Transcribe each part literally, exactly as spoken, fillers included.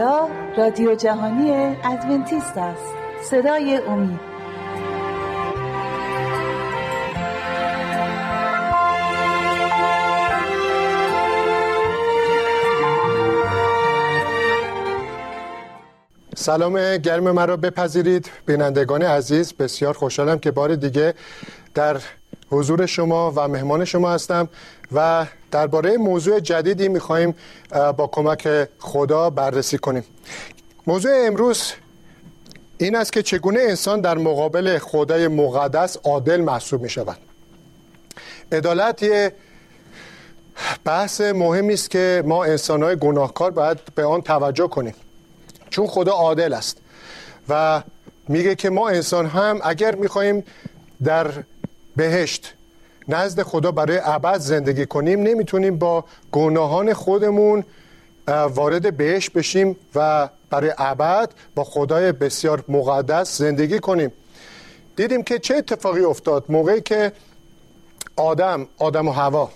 اینجا رادیو جهانی ادونتیست است، صدای امید. سلام گرم مرا بپذیرید بینندگان عزیز. بسیار خوشحالم که بار دیگه در حضور شما و مهمان شما هستم و درباره موضوع جدیدی می‌خوایم با کمک خدا بررسی کنیم. موضوع امروز این است که چگونه انسان در مقابل خدای مقدس عادل محسوب می‌شود. عدالت یه بحث مهمی است که ما انسان‌های گناهکار باید به آن توجه کنیم، چون خدا عادل است و میگه که ما انسان هم اگر می‌خوایم در بهشت نزد خدا برای ابد زندگی کنیم، نمیتونیم با گناهان خودمون وارد بهشت بشیم و برای ابد با خدای بسیار مقدس زندگی کنیم. دیدیم که چه اتفاقی افتاد موقعی که آدم آدم و حوا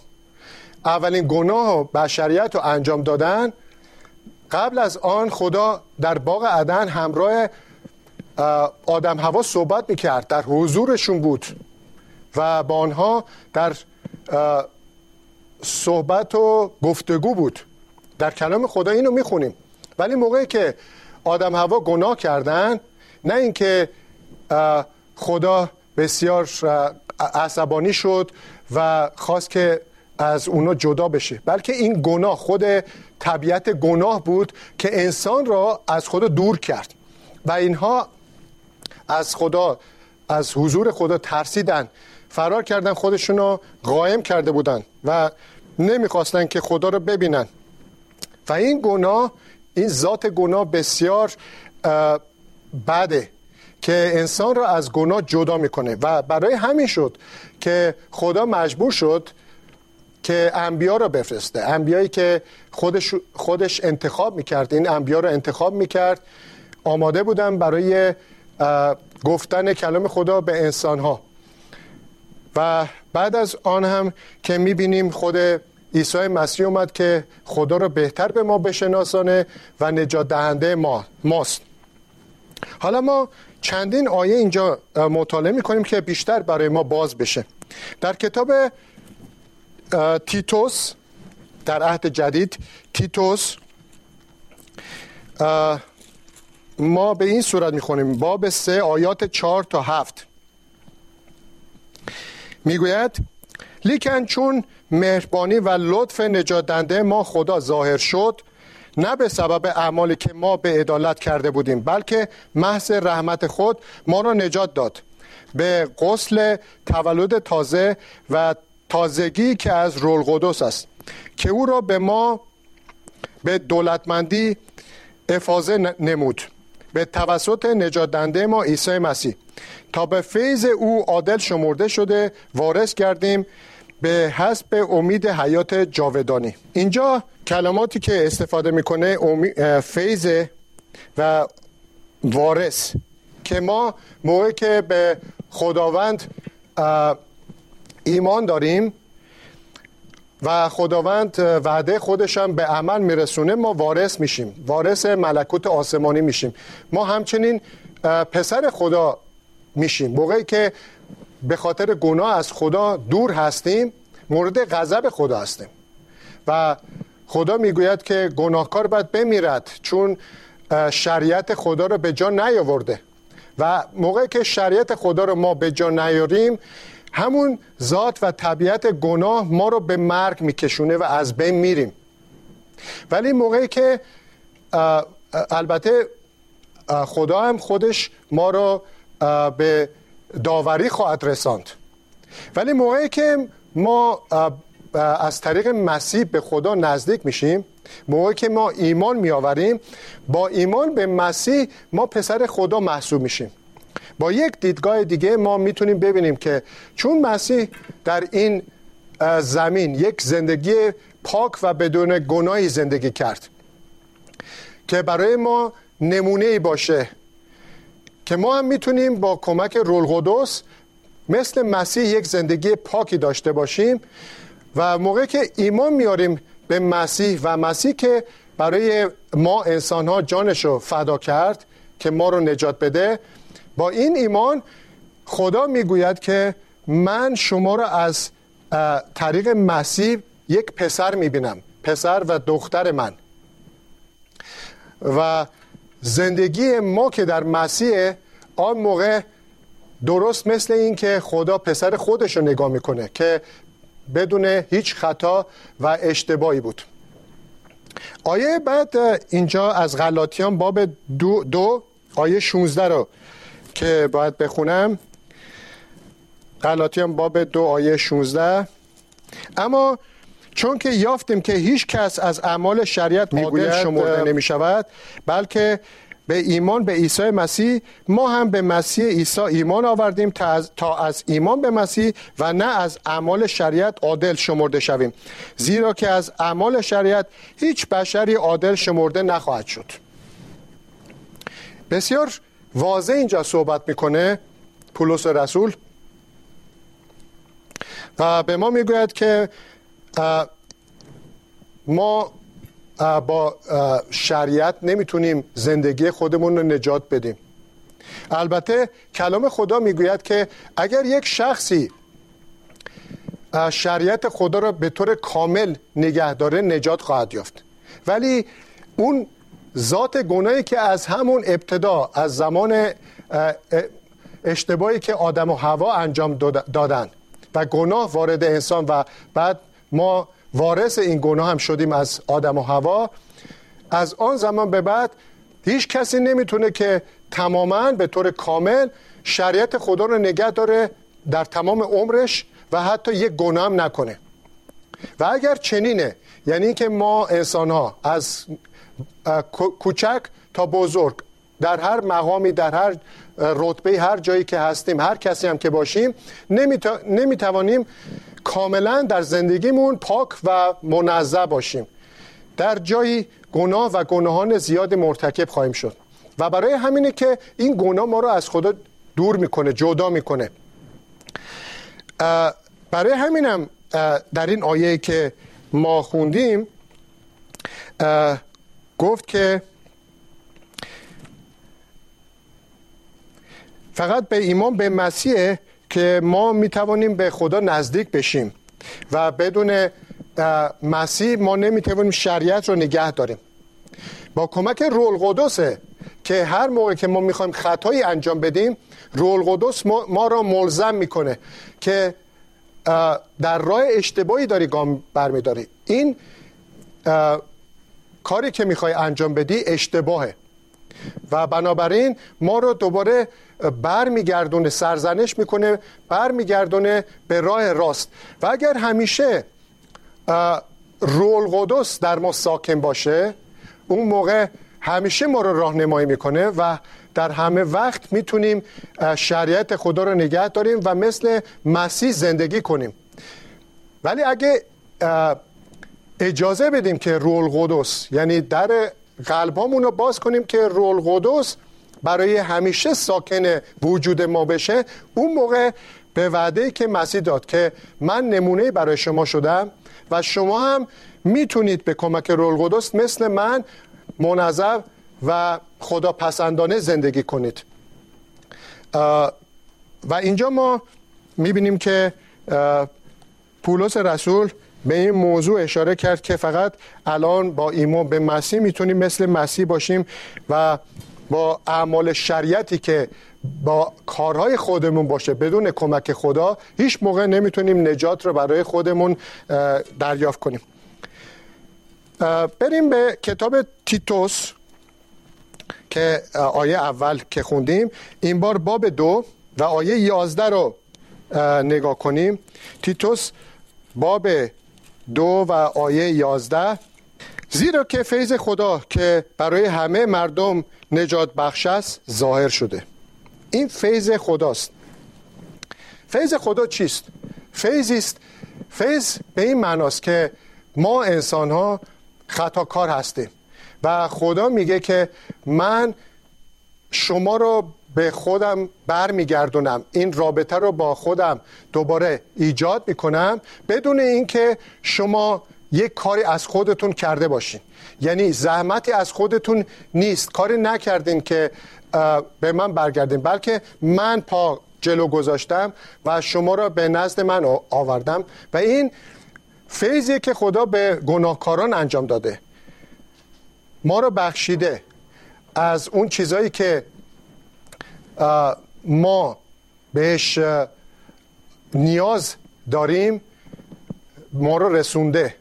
اولین گناه و بشریت رو انجام دادن. قبل از آن خدا در باغ عدن همراه آدم حوا صحبت میکرد، در حضورشون بود و با آنها در صحبت و گفتگو بود. در کلام خدا اینو میخونیم. ولی موقعی که آدم هوا گناه کردن، نه اینکه خدا بسیار عصبانی شد و خواست که از اونا جدا بشه، بلکه این گناه، خود طبیعت گناه بود که انسان را از خدا دور کرد و اینها از خدا، از حضور خدا ترسیدن، فرار کردن، خودشون رو قائم کرده بودن و نمیخواستن که خدا رو ببینن. و این گناه، این ذات گناه بسیار بده که انسان رو از گناه جدا میکنه و برای همین شد که خدا مجبور شد که انبیا رو بفرسته. انبیایی که خودش, خودش انتخاب میکرد، این انبیا رو انتخاب میکرد، آماده بودن برای گفتن کلام خدا به انسانها. و بعد از آن هم که میبینیم خود عیسی مسیح اومد که خدا رو بهتر به ما بشناسانه و نجات دهنده ما ماست. حالا ما چندین آیه اینجا مطالعه میکنیم که بیشتر برای ما باز بشه. در کتاب تیتوس، در عهد جدید، تیتوس ما به این صورت میخونیم، باب سه آیات چهار تا هفت میگوید: لیکن چون مهربانی و لطف نجات دهنده ما خدا ظاهر شد، نه به سبب اعمالی که ما به عدالت کرده بودیم، بلکه محض رحمت خود ما را نجات داد، به غسل تولد تازه و تازگی که از روح القدس است، که او را به ما به دولتمندی افاضه نمود، به توسط نجات دهنده ما عیسی مسیح، تا به فیض او عادل شمرده شده وارث گردیم به حسب امید حیات جاودانی. اینجا کلماتی که استفاده میکنه فیض و وارث، که ما موقعی که به خداوند ایمان داریم و خداوند وعده خودش هم به عمل میرسونه، ما وارث میشیم، وارث ملکوت آسمانی میشیم. ما همچنین پسر خدا میشیم. موقعی که به خاطر گناه از خدا دور هستیم، مورد غضب خدا هستیم و خدا میگوید که گناهکار باید بمیرد، چون شریعت خدا رو به جا نیاورده. و موقعی که شریعت خدا رو ما به جا نیاریم، همون ذات و طبیعت گناه ما رو به مرگ میکشونه و از بین میریم. ولی موقعی که البته خدا هم خودش ما رو به داوری خواهد رساند، ولی موقعی که ما از طریق مسیح به خدا نزدیک میشیم، موقعی که ما ایمان میآوریم، با ایمان به مسیح ما پسر خدا محسوب میشیم. با یک دیدگاه دیگه ما میتونیم ببینیم که چون مسیح در این زمین یک زندگی پاک و بدون گناهی زندگی کرد، که برای ما نمونه‌ای باشه که ما هم میتونیم با کمک روح القدس مثل مسیح یک زندگی پاکی داشته باشیم. و موقعی که ایمان میاریم به مسیح و مسیح که برای ما انسان‌ها جانشو فدا کرد که ما رو نجات بده، با این ایمان خدا میگوید که من شما رو از طریق مسیح یک پسر میبینم، پسر و دختر من. و زندگی ما که در مسیح، آن موقع درست مثل این که خدا پسر خودش رو نگاه میکنه که بدون هیچ خطا و اشتباهی بود. آیه بعد اینجا از غلاطیان باب دو, دو آیه شانزده رو که باید بخونم. غلاطیان باب دو آیه شانزده: اما چون که یافتیم که هیچ کس از اعمال شریعت عادل شمرده نمی شود، بلکه به ایمان به عیسی مسیح، ما هم به مسیح عیسی ایمان آوردیم تا از, تا از ایمان به مسیح و نه از اعمال شریعت عادل شمرده شویم، زیرا که از اعمال شریعت هیچ بشری عادل شمرده نخواهد شد. بسیار واضح اینجا صحبت میکنه پولس رسول و به ما میگوید که ما با شریعت نمیتونیم زندگی خودمون رو نجات بدیم. البته کلام خدا میگوید که اگر یک شخصی شریعت خدا رو به طور کامل نگه داره نجات خواهد یافت، ولی اون ذات گناهی که از همون ابتدا، از زمان اشتباهی که آدم و حوا انجام دادن و گناه وارد انسان و بعد ما وارث این گناه هم شدیم از آدم و حوا، از آن زمان به بعد هیچ کسی نمیتونه که تماماً به طور کامل شریعت خدا رو نگه داره در تمام عمرش و حتی یک گناه هم نکنه. و اگر چنینه، یعنی این که ما انسان‌ها از کوچک تا بزرگ، در هر مقامی، در هر رتبه، هر جایی که هستیم، هر کسی هم که باشیم، نمیتو... نمیتوانیم کاملا در زندگیمون پاک و منزه باشیم. در جایی گناه و گناهان زیاد مرتکب خواهیم شد و برای همینه که این گناه ما رو از خدا دور میکنه، جدا میکنه. برای همینم در این آیه که ما خوندیم گفت که فقط به ایمان به مسیح که ما میتوانیم به خدا نزدیک بشیم و بدون مسیح ما نمیتوانیم شریعت رو نگه داریم. با کمک روح القدسه که هر موقع که ما میخوایم خطایی انجام بدیم، روح القدس ما, ما را ملزم میکنه که در راه اشتباهی داری گام برمیداری، این کاری که میخوای انجام بدی اشتباهه. و بنابراین ما رو دوباره بر میگردونه، سرزنش میکنه، بر میگردونه به راه راست. و اگر همیشه روح القدس در ما ساکن باشه، اون موقع همیشه ما رو راهنمایی میکنه و در همه وقت میتونیم شریعت خدا رو نگه داریم و مثل مسیح زندگی کنیم. ولی اگه اجازه بدیم که روح القدس، یعنی در قلبامون رو باز کنیم که روح القدس برای همیشه ساکن وجود ما بشه، اون موقع به وعده‌ای که مسیح داد که من نمونه‌ای برای شما شدم و شما هم میتونید به کمک روح القدس مثل من منظم و خداپسندانه زندگی کنید. و اینجا ما میبینیم که پولس رسول به این موضوع اشاره کرد که فقط الان با ایمان به مسیح میتونیم مثل مسیح باشیم و با اعمال شریعتی که با کارهای خودمون باشه بدون کمک خدا هیچ موقع نمیتونیم نجات رو برای خودمون دریافت کنیم. بریم به کتاب تیتوس که آیه اول که خوندیم، این بار باب دو و آیه یازده رو نگاه کنیم. تیتوس باب دو و آیه یازده: زیرا که فیض خدا که برای همه مردم نجات بخش است ظاهر شده. این فیض خداست. فیض خدا چیست؟ فیضی است. فیض به این معناست که ما انسان‌ها خطاکار هستیم و خدا میگه که من شما رو به خودم برمیگردونم، این رابطه رو با خودم دوباره ایجاد میکنم بدون اینکه شما یک کاری از خودتون کرده باشین، یعنی زحمتی از خودتون نیست، کاری نکردین که به من برگردین، بلکه من پا جلو گذاشتم و شما را به نزد من آوردم. و این فیضیه که خدا به گناهکاران انجام داده، ما را بخشیده از اون چیزایی که ما بهش نیاز داریم، ما رو رسونده.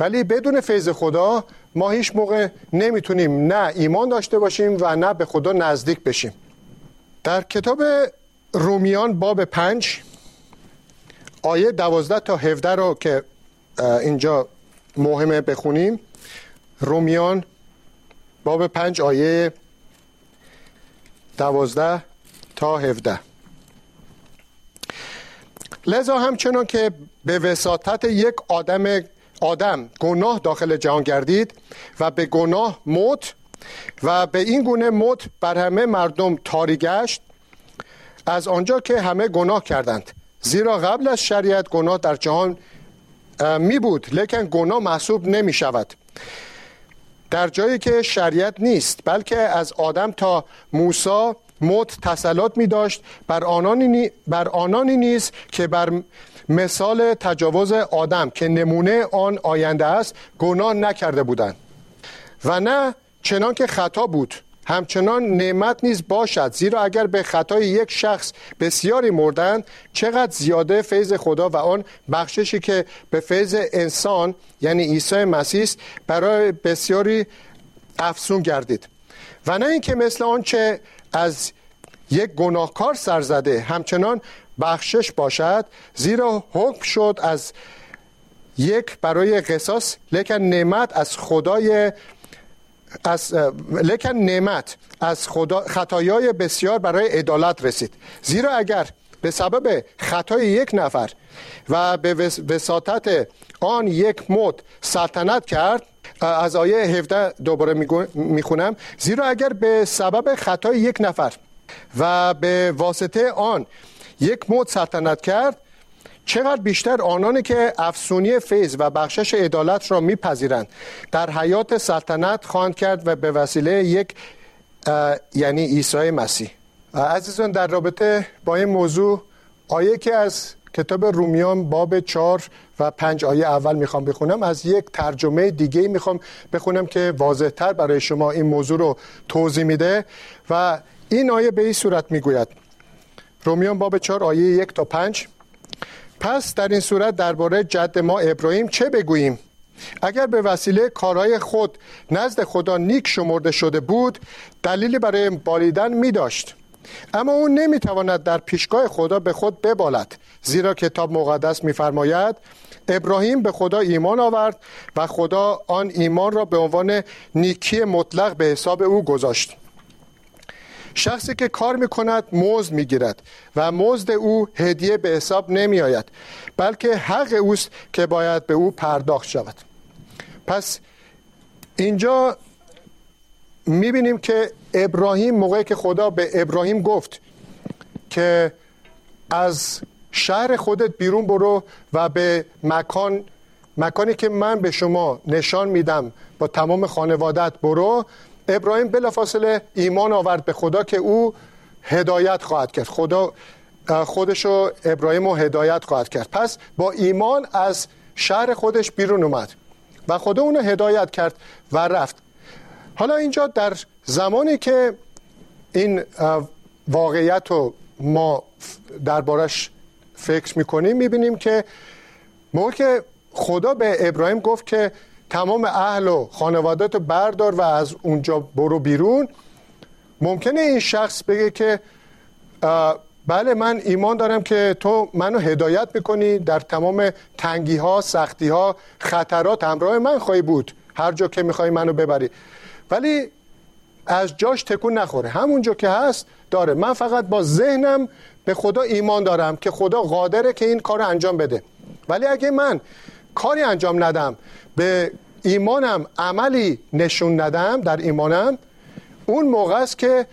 ولی بدون فیض خدا ما هیچ موقع نمیتونیم نه ایمان داشته باشیم و نه به خدا نزدیک بشیم. در کتاب رومیان باب پنج آیه دوازده تا هفده رو که اینجا مهمه بخونیم. رومیان باب پنج آیه دوازده تا هفده: لذا همچنان که به وساطت یک آدم آدم گناه داخل جهان گردید و به گناه موت و به این گونه موت بر همه مردم طاری گشت، از آنجا که همه گناه کردند. زیرا قبل از شریعت گناه در جهان می بود، لیکن گناه محسوب نمی شود در جایی که شریعت نیست، بلکه از آدم تا موسی موت تسلط می داشت بر آنانی, نی... بر آنانی نیست که بر مثال تجاوز آدم که نمونه آن آینده است گناه نکرده بودند. و نه چنان که خطا بود، همچنان نعمت نیز باشد. زیرا اگر به خطای یک شخص بسیاری مردند، چقدر زیاده فیض خدا و آن بخششی که به فیض انسان یعنی عیسی مسیح برای بسیاری افزون گردید. و نه اینکه مثل آن چه از یک گناهکار سرزده همچنان بخشش باشد، زیرا حکم شد از یک برای قصاص، لیکن نعمت از خدای از لیکن نعمت از خدا خطایای بسیار برای عدالت رسید. زیرا اگر به سبب خطای یک نفر و به وساطت آن یک موت سلطنت کرد، از آیه هفده دوباره میخونم: زیرا اگر به سبب خطای یک نفر و به واسطه آن یک موت سلطنت کرد، چقدر بیشتر آنانی که افسونی فیض و بخشش عدالت را میپذیرند در حیات سلطنت خواهند کرد و به وسیله یک یعنی عیسی مسیح. عزیزان، در رابطه با این موضوع آیه که از کتاب رومیان باب چهار و پنج آیه اول میخوام بخونم، از یک ترجمه دیگه میخوام بخونم که واضح تر برای شما این موضوع رو توضیح میده. و این آیه به این صورت میگوید، رومیان باب چهار آیه یک تا پنج: پس در این صورت درباره جد ما ابراهیم چه بگوییم؟ اگر به وسیله کارهای خود نزد خدا نیک شمرده شده بود، دلیلی برای بالیدن می داشت. اما او نمیتواند در پیشگاه خدا به خود ببالد، زیرا کتاب مقدس میفرماید: ابراهیم به خدا ایمان آورد و خدا آن ایمان را به عنوان نیکی مطلق به حساب او گذاشت. شخصی که کار میکند مزد میگیرد و مزد او هدیه به حساب نمیآید، بلکه حق اوست که باید به او پرداخت شود. پس اینجا میبینیم که ابراهیم، موقعی که خدا به ابراهیم گفت که از شهر خودت بیرون برو و به مکان مکانی که من به شما نشان میدم با تمام خانوادت برو، ابراهیم بلافاصله ایمان آورد به خدا که او هدایت خواهد کرد، خدا خودشو ابراهیم رو هدایت خواهد کرد. پس با ایمان از شهر خودش بیرون اومد و خدا اونو هدایت کرد و رفت. حالا اینجا در زمانی که این واقعیت رو ما دربارش فکر میکنیم، میبینیم که موقع که خدا به ابراهیم گفت که تمام اهل و خانواده‌تو بردار و از اونجا برو بیرون، ممکنه این شخص بگه که بله، من ایمان دارم که تو منو هدایت میکنی، در تمام تنگی‌ها، سختی‌ها، خطرات همراه من خواهی بود، هر جا که میخوای منو ببری. ولی از جاش تکون نخوره، همونجا که هست داره. من فقط با ذهنم به خدا ایمان دارم که خدا قادره که این کارو انجام بده، ولی اگه من کاری انجام ندم، به ایمانم عملی نشون ندم در ایمانم، اون موقع است که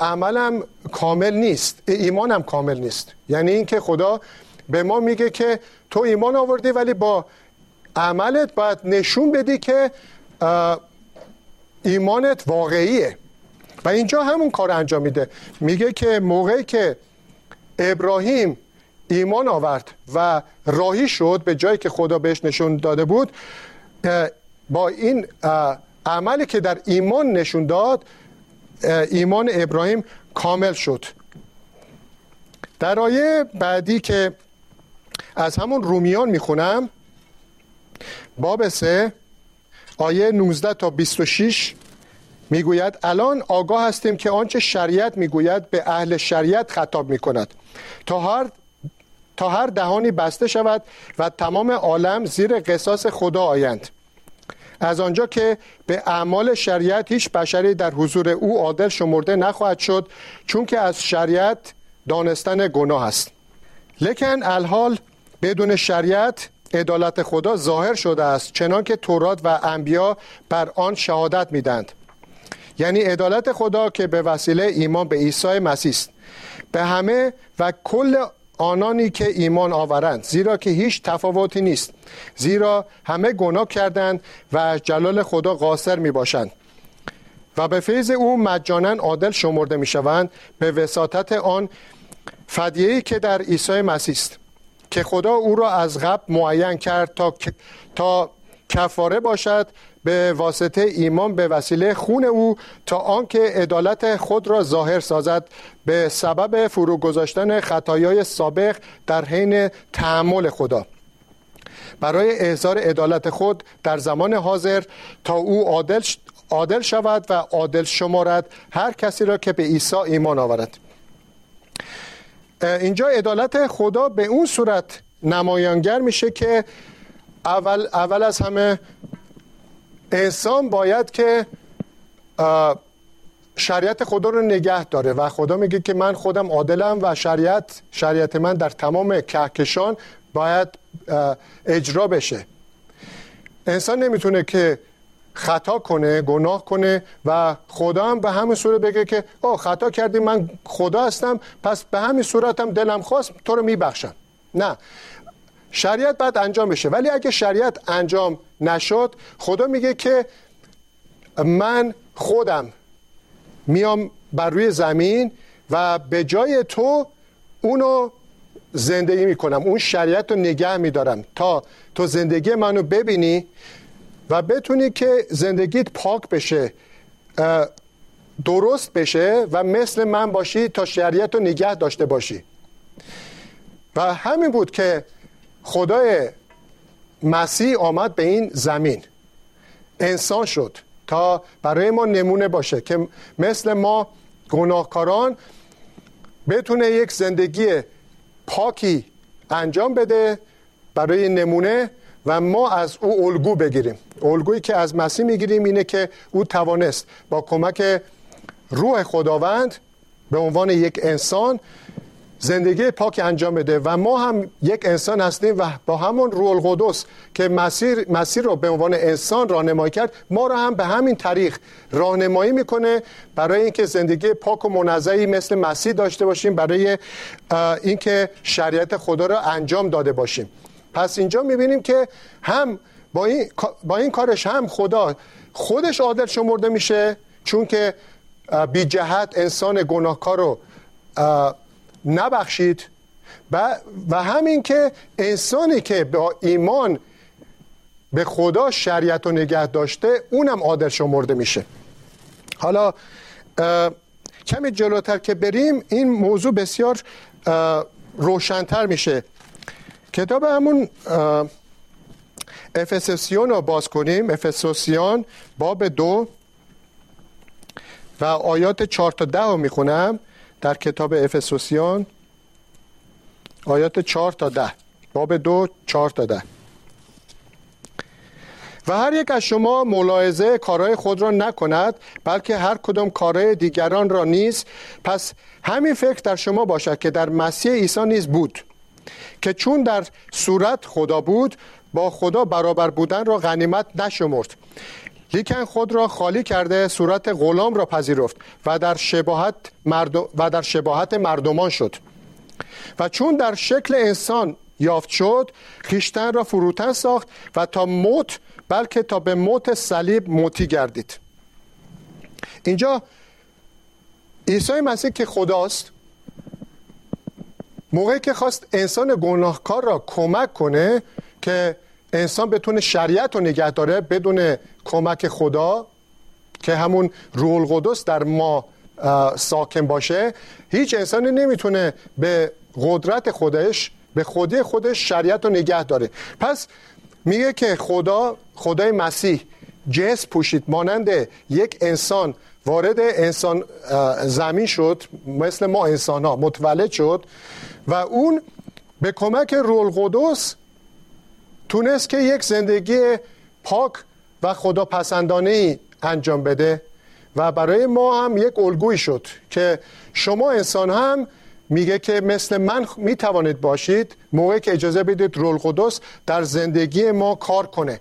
عملم کامل نیست، ایمانم کامل نیست. یعنی این که خدا به ما میگه که تو ایمان آوردی ولی با عملت باید نشون بدی که ایمانت واقعیه. و اینجا همون کار انجام میده. میگه که موقعی که ابراهیم ایمان آورد و راهی شد به جایی که خدا بهش نشون داده بود، با این عملی که در ایمان نشون داد، ایمان ابراهیم کامل شد. در آیه بعدی که از همون رومیان میخونم، باب سه آیه نوزده تا بیست و شش میگوید الان آگاه هستیم که آنچه شریعت میگوید به اهل شریعت خطاب میکند تا هر تا هر دهانی بسته شود و تمام عالم زیر قصاص خدا آیند. از آنجا که به اعمال شریعت هیچ بشری در حضور او عادل شمرده نخواهد شد، چون که از شریعت دانستن گناه است. لکن الحال بدون شریعت عدالت خدا ظاهر شده است، چنان که تورات و انبیا بر آن شهادت می‌دهند. یعنی عدالت خدا که به وسیله ایمان به عیسی مسیح است، به همه و کل آنانی که ایمان آورند، زیرا که هیچ تفاوتی نیست، زیرا همه گناه کردند و از جلال خدا قاصر می باشند و به فیض او مجانا عادل شمرده می شوند به وساطت آن فدیه‌ای که در عیسی مسیح است، که خدا او را از قبل معین کرد تا تا کفاره باشد به واسطه ایمان به وسیله خون او، تا آنکه عدالت خود را ظاهر سازد به سبب فرو گذاشتن خطایای سابق در حین تحمل خدا، برای احضار عدالت خود در زمان حاضر، تا او عادل عادل شود و عادل شمارد هر کسی را که به عیسی ایمان آورد. اینجا عدالت خدا به اون صورت نمایانگر میشه که اول اول از همه انسان باید که شریعت خدا رو نگه داره و خدا میگه که من خودم عادلم و شریعت شریعت من در تمام کهکشان باید اجرا بشه. انسان نمیتونه که خطا کنه، گناه کنه و خدا هم به همین صورت بگه که آه خطا کردی، من خدا هستم، پس به همین صورتم دلم خواست تو رو میبخشم. نه، شریعت باید انجام بشه. ولی اگه شریعت انجام نشد، خدا میگه که من خودم میام بر روی زمین و به جای تو اونو زندگی میکنم، اون شریعت رو نگه میدارم تا تو زندگی منو ببینی و بتونی که زندگیت پاک بشه، درست بشه و مثل من باشی، تا شریعت رو نگه داشته باشی. و همین بود که خدای مسیح آمد به این زمین، انسان شد تا برای ما نمونه باشه که مثل ما گناهکاران بتونه یک زندگی پاکی انجام بده برای نمونه و ما از او الگو بگیریم. الگویی که از مسیح میگیریم اینه که او توانست با کمک روح خداوند به عنوان یک انسان زندگی پاک انجام بده و ما هم یک انسان هستیم و با همون روح القدس که مسیر مسیر رو به عنوان انسان راهنمایی کرد، ما رو هم به همین طریق راهنمایی میکنه برای اینکه زندگی پاک و منزهی مثل مسیح داشته باشیم، برای اینکه شریعت خدا رو انجام داده باشیم. پس اینجا میبینیم که هم با این با این کارش هم خدا خودش عادل شمرده میشه، چون که بی جهت انسان گناهکار رو نبخشید، و همین که انسانی که با ایمان به خدا شریعت رو نگه داشته، اونم عادل شمرده میشه. حالا کمی جلوتر که بریم این موضوع بسیار روشنتر میشه. کتاب همون افسسیان رو باز کنیم، افسسیان باب دو و آیات چهار تا ده رو میخونم. در کتاب افسسیان آیات چهار تا ده، باب دو چهار تا ده. و هر یک از شما ملاحظه کارهای خود را نکند، بلکه هر کدام کارهای دیگران را نیز، پس همین فکر در شما باشد که در مسیح عیسی نیز بود، که چون در صورت خدا بود، با خدا برابر بودن را غنیمت نشمرد، لیکن خود را خالی کرده صورت غلام را پذیرفت و در شباهت مردم و در شباهت مردمان شد. و چون در شکل انسان یافت شد خیشتن را فروتن ساخت و تا موت بلکه تا به موت صلیب موتی گردید. اینجا عیسی مسیح که خداست، موقعی که خواست انسان گناهکار را کمک کنه که انسان بتونه شریعت رو نگه داره بدون کمک خدا که همون روح القدس در ما ساکن باشه، هیچ انسانی نمیتونه به قدرت خودش، به خودی خودش شریعت رو نگه داره. پس میگه که خدا، خدای مسیح جسم پوشید، مانند یک انسان وارد انسان زمین شد، مثل ما انسان ها متولد شد و اون به کمک روح القدس تونست که یک زندگی پاک و خداپسندانه‌ای انجام بده و برای ما هم یک الگویی شد که شما انسان هم میگه که مثل من می توانید باشید موقعی که اجازه بدید روح القدس در زندگی ما کار کنه.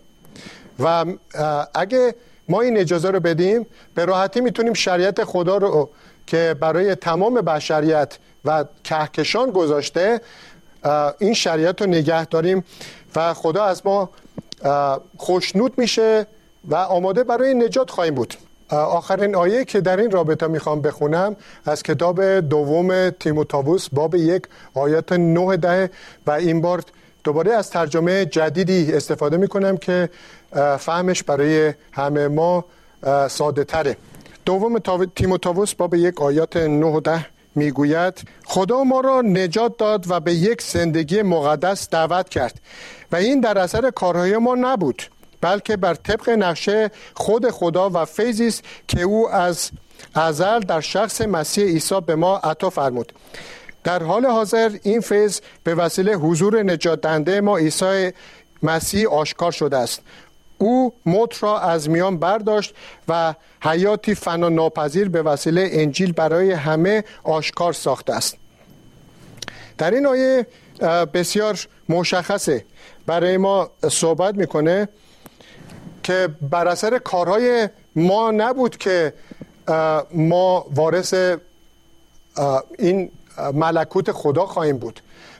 و اگه ما این اجازه رو بدیم، به راحتی میتونیم شریعت خدا رو که برای تمام بشریت و کهکشان گذاشته، این شریعت رو نگه داریم و خدا از ما خوشنود میشه و آماده برای نجات خواهیم بود. آخرین آیه که در این رابطه میخوام بخونم از کتاب دوم تیموتائوس باب یک آیات نه ده و این بار دوباره از ترجمه جدیدی استفاده میکنم که فهمش برای همه ما ساده تره. دوم تیموتائوس باب یک آیات نه ده میگوید خدا ما را نجات داد و به یک زندگی مقدس دعوت کرد و این در اثر کارهای ما نبود، بلکه بر طبق نقشه خود خدا و فیضی است که او از ازل در شخص مسیح عیسی به ما عطا فرمود. در حال حاضر این فیض به وسیله حضور نجات دهنده ما عیسی مسیح آشکار شده است. او موت را از میان برداشت و حیاتی فنا ناپذیر به وسیله انجیل برای همه آشکار ساخته است. در این آیه بسیار مشخصه برای ما صحبت میکنه که بر اثر کارهای ما نبود که ما وارث این ملکوت خدا خواهیم بود،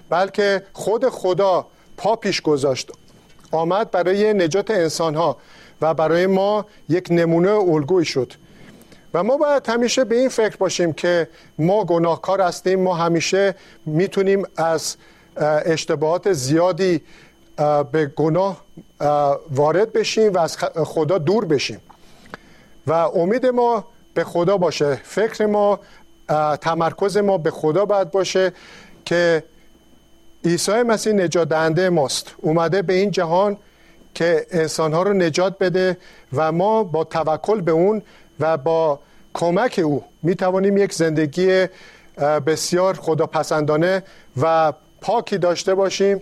بلکه خود خدا پا پیش گذاشت، آمد برای نجات انسانها و برای ما یک نمونه الگویی شد. و ما باید همیشه به این فکر باشیم که ما گناهکار هستیم، ما همیشه میتونیم از اشتباهات زیادی به گناه وارد بشیم و از خدا دور بشیم و امید ما به خدا باشه، فکر ما، تمرکز ما به خدا باید باشه که عیسی مسیح نجات دهنده ماست، اومده به این جهان که انسانها رو نجات بده و ما با توکل به اون و با کمک او می توانیم یک زندگی بسیار خداپسندانه و پاکی داشته باشیم،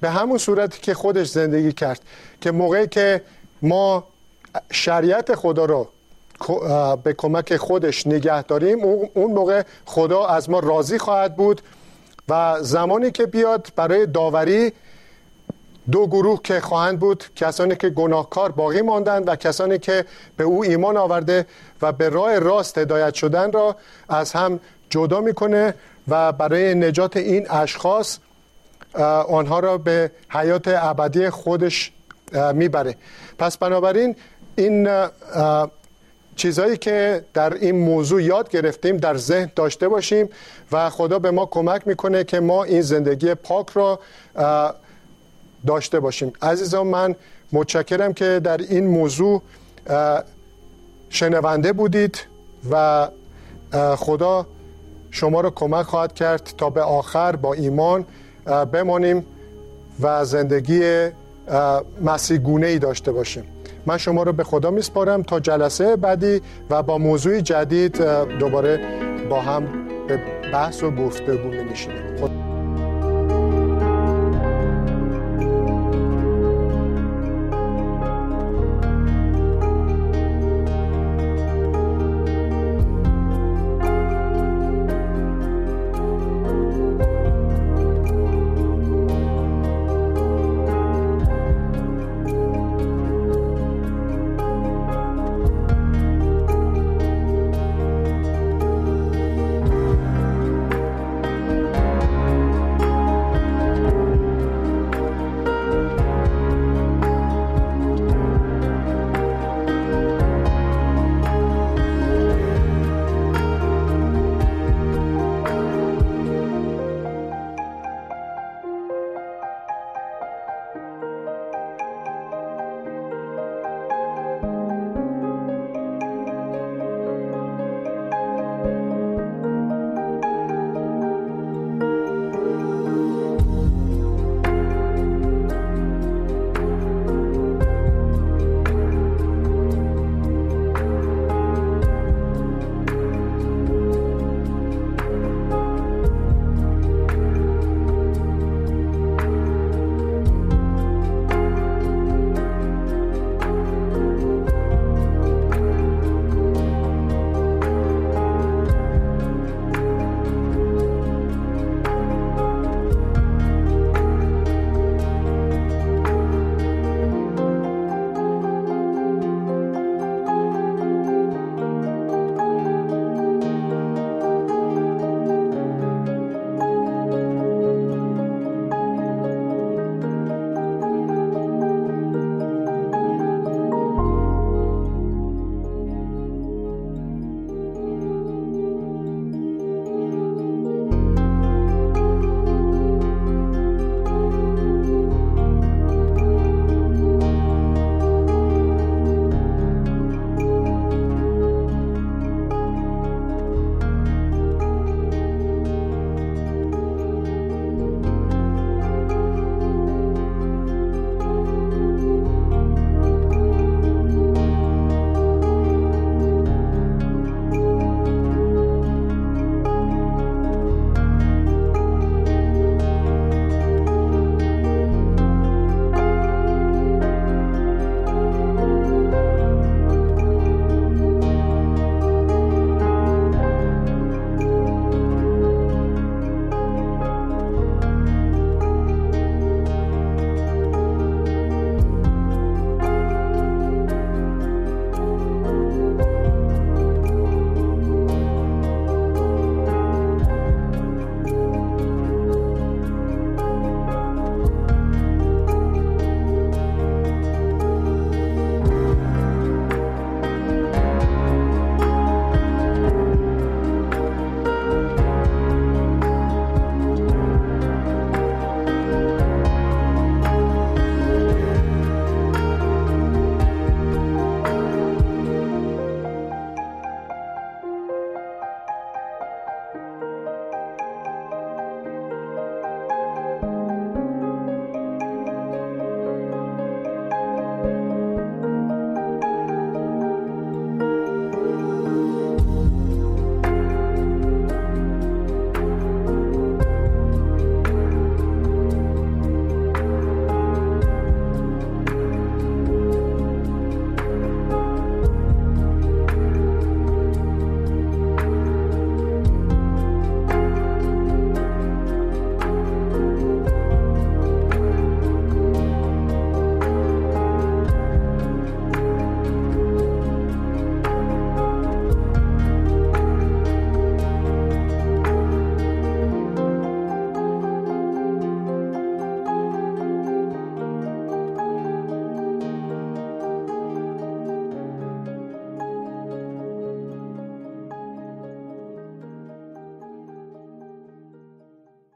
به همون صورتی که خودش زندگی کرد. که موقعی که ما شریعت خدا رو به کمک خودش نگه داریم، اون موقع خدا از ما راضی خواهد بود و زمانی که بیاد برای داوری، دو گروه که خواهند بود، کسانی که گناهکار باقی ماندند و کسانی که به او ایمان آورده و به راه راست هدایت شدن را از هم جدا میکنه و برای نجات این اشخاص آنها را به حیات ابدی خودش میبره. پس بنابراین این چیزایی که در این موضوع یاد گرفتیم در ذهن داشته باشیم و خدا به ما کمک میکنه که ما این زندگی پاک را داشته باشیم. عزیزان، من متشکرم که در این موضوع شنونده بودید و خدا شما را کمک خواهد کرد تا به آخر با ایمان بمانیم و زندگی مسیح گونه‌ای داشته باشیم. من شما رو به خدا میسپارم تا جلسه بعدی و با موضوع جدید دوباره با هم به بحث و گفتگو می‌نشینیم.